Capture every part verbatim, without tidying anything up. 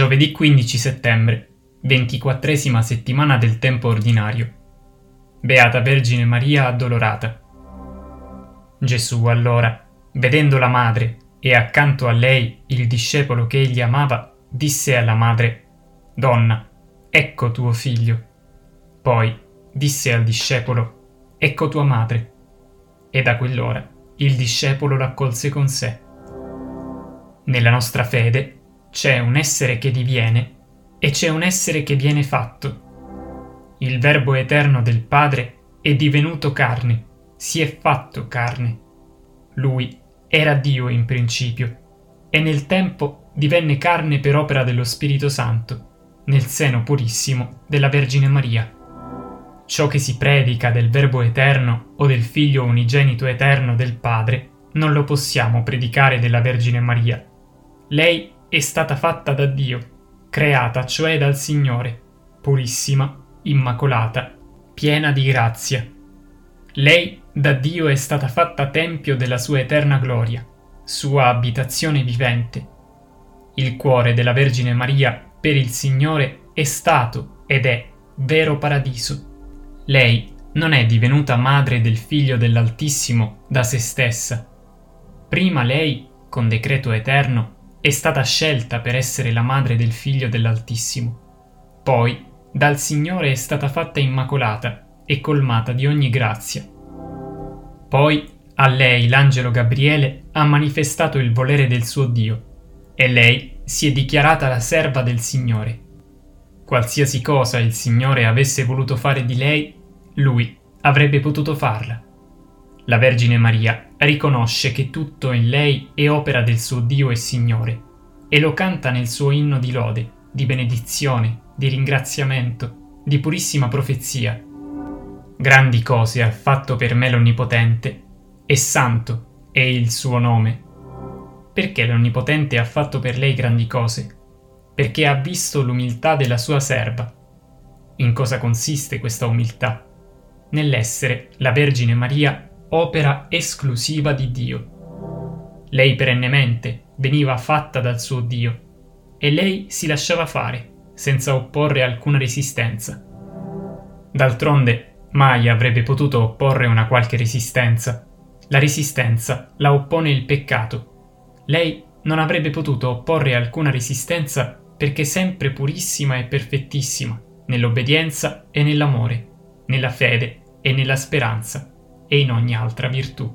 giovedì quindici settembre, ventiquattresima settimana del tempo ordinario. Beata Vergine Maria addolorata. Gesù allora, vedendo la madre e accanto a lei il discepolo che egli amava, disse alla madre: «Donna, ecco tuo figlio». Poi disse al discepolo: «Ecco tua madre». E da quell'ora il discepolo l'accolse con sé. Nella nostra fede c'è un essere che diviene e c'è un essere che viene fatto. Il Verbo eterno del Padre è divenuto carne, si è fatto carne. Lui era Dio in principio e nel tempo divenne carne per opera dello Spirito Santo, nel seno purissimo della Vergine Maria. Ciò che si predica del Verbo eterno o del Figlio unigenito eterno del Padre non lo possiamo predicare della Vergine Maria. Lei è stata fatta da Dio, creata cioè dal Signore, purissima, immacolata, piena di grazia. Lei da Dio è stata fatta tempio della sua eterna gloria, sua abitazione vivente. Il cuore della Vergine Maria per il Signore è stato ed è vero paradiso. Lei non è divenuta madre del Figlio dell'Altissimo da se stessa. Prima lei, con decreto eterno, è stata scelta per essere la madre del Figlio dell'Altissimo. Poi, dal Signore è stata fatta immacolata e colmata di ogni grazia. Poi, a lei l'angelo Gabriele ha manifestato il volere del suo Dio e lei si è dichiarata la serva del Signore. Qualsiasi cosa il Signore avesse voluto fare di lei, lui avrebbe potuto farla. La Vergine Maria riconosce che tutto in lei è opera del suo Dio e Signore e lo canta nel suo inno di lode, di benedizione, di ringraziamento, di purissima profezia. Grandi cose ha fatto per me l'Onnipotente, e santo è il suo nome. Perché l'Onnipotente ha fatto per lei grandi cose? Perché ha visto l'umiltà della sua serva. In cosa consiste questa umiltà? Nell'essere la Vergine Maria opera esclusiva di Dio. Lei perennemente veniva fatta dal suo Dio e lei si lasciava fare senza opporre alcuna resistenza. D'altronde mai avrebbe potuto opporre una qualche resistenza. La resistenza la oppone il peccato. Lei non avrebbe potuto opporre alcuna resistenza perché sempre purissima e perfettissima nell'obbedienza e nell'amore, nella fede e nella speranza, e in ogni altra virtù.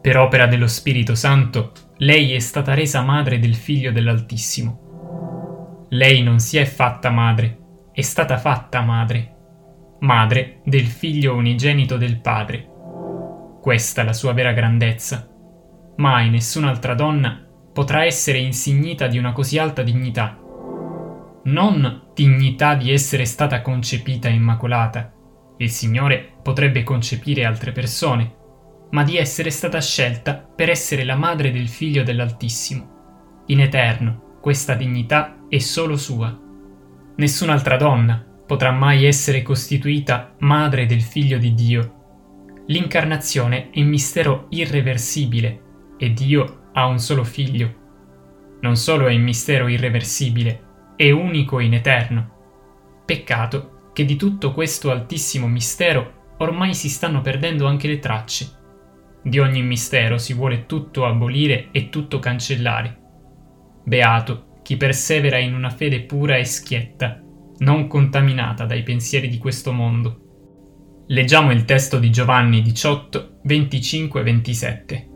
Per opera dello Spirito Santo, lei è stata resa madre del Figlio dell'Altissimo. Lei non si è fatta madre, è stata fatta madre, madre del Figlio unigenito del Padre. Questa è la sua vera grandezza. Mai nessun'altra donna potrà essere insignita di una così alta dignità. Non dignità di essere stata concepita immacolata. Il Signore potrebbe concepire altre persone, ma di essere stata scelta per essere la madre del Figlio dell'Altissimo. In eterno, questa dignità è solo sua. Nessun'altra donna potrà mai essere costituita madre del Figlio di Dio. L'incarnazione è un mistero irreversibile e Dio ha un solo figlio. Non solo è un mistero irreversibile, è unico in eterno. Peccato che di tutto questo altissimo mistero ormai si stanno perdendo anche le tracce. Di ogni mistero si vuole tutto abolire e tutto cancellare. Beato chi persevera in una fede pura e schietta, non contaminata dai pensieri di questo mondo. Leggiamo il testo di Giovanni diciotto, venticinque ventisette.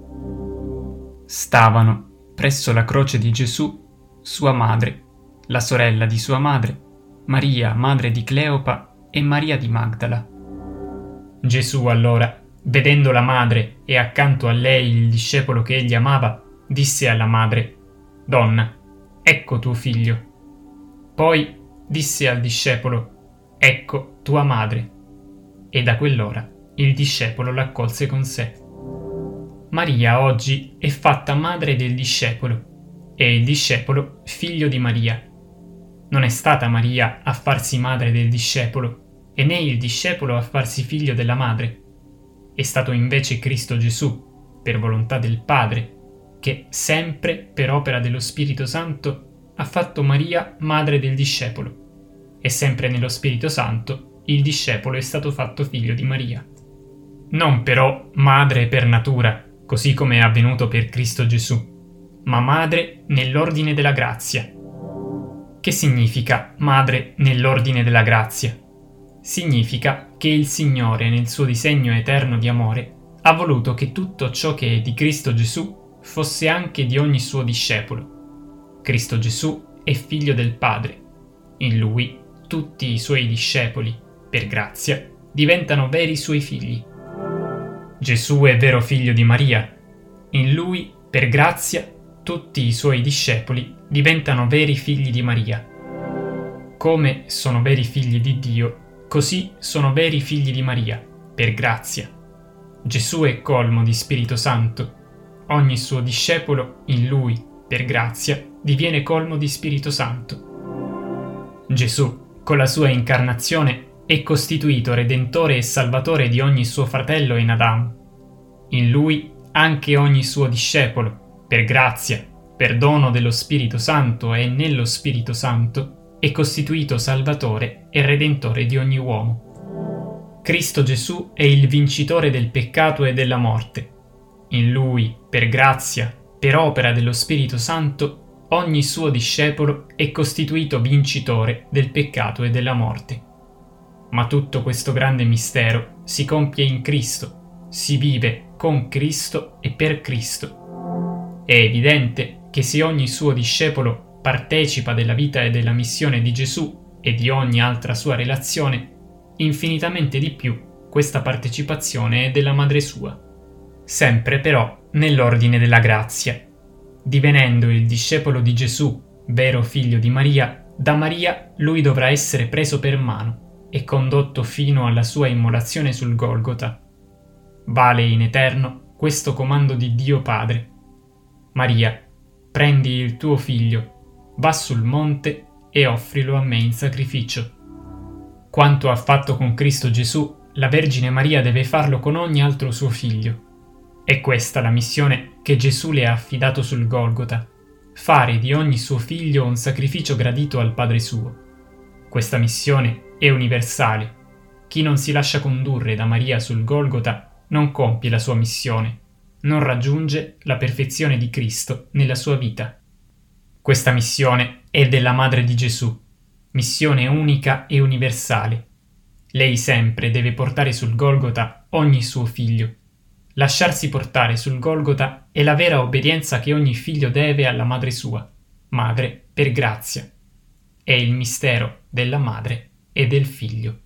Stavano presso la croce di Gesù sua madre, la sorella di sua madre, Maria, madre di Cleopa, e Maria di Magdala. Gesù allora, vedendo la madre e accanto a lei il discepolo che egli amava, disse alla madre: «Donna, ecco tuo figlio». Poi disse al discepolo: «Ecco tua madre». E da quell'ora il discepolo l'accolse con sé. Maria oggi è fatta madre del discepolo e il discepolo figlio di Maria. Non è stata Maria a farsi madre del discepolo e né il discepolo a farsi figlio della madre. È stato invece Cristo Gesù, per volontà del Padre, che sempre per opera dello Spirito Santo ha fatto Maria madre del discepolo, e sempre nello Spirito Santo il discepolo è stato fatto figlio di Maria. Non però madre per natura, così come è avvenuto per Cristo Gesù, ma madre nell'ordine della grazia. Che significa madre nell'ordine della grazia? Significa che il Signore, nel suo disegno eterno di amore, ha voluto che tutto ciò che è di Cristo Gesù fosse anche di ogni suo discepolo. Cristo Gesù è figlio del Padre. In lui tutti i suoi discepoli, per grazia, diventano veri suoi figli. Gesù è vero figlio di Maria. In lui, per grazia, tutti i suoi discepoli diventano veri figli di Maria. Come sono veri figli di Dio, così sono veri figli di Maria, per grazia. Gesù è colmo di Spirito Santo. Ogni suo discepolo, in lui, per grazia, diviene colmo di Spirito Santo. Gesù, con la sua incarnazione, è costituito Redentore e Salvatore di ogni suo fratello in Adamo. In lui anche ogni suo discepolo, per grazia, per dono dello Spirito Santo e nello Spirito Santo, è costituito Salvatore e Redentore di ogni uomo. Cristo Gesù è il vincitore del peccato e della morte. In lui, per grazia, per opera dello Spirito Santo, ogni suo discepolo è costituito vincitore del peccato e della morte. Ma tutto questo grande mistero si compie in Cristo, si vive con Cristo e per Cristo. È evidente che se ogni suo discepolo partecipa della vita e della missione di Gesù e di ogni altra sua relazione, infinitamente di più questa partecipazione è della madre sua, sempre però nell'ordine della grazia, divenendo il discepolo di Gesù, vero figlio di Maria, da Maria lui dovrà essere preso per mano e condotto fino alla sua immolazione sul Golgota. Vale in eterno questo comando di Dio Padre: Maria, prendi il tuo figlio, va sul monte e offrilo a me in sacrificio. Quanto ha fatto con Cristo Gesù, la Vergine Maria deve farlo con ogni altro suo figlio. È questa la missione che Gesù le ha affidato sul Golgota: fare di ogni suo figlio un sacrificio gradito al Padre suo. Questa missione è universale. Chi non si lascia condurre da Maria sul Golgota non compie la sua missione, non raggiunge la perfezione di Cristo nella sua vita. Questa missione è della Madre di Gesù, missione unica e universale. Lei sempre deve portare sul Golgota ogni suo figlio. Lasciarsi portare sul Golgota è la vera obbedienza che ogni figlio deve alla madre sua, madre per grazia. È il mistero della madre e del figlio.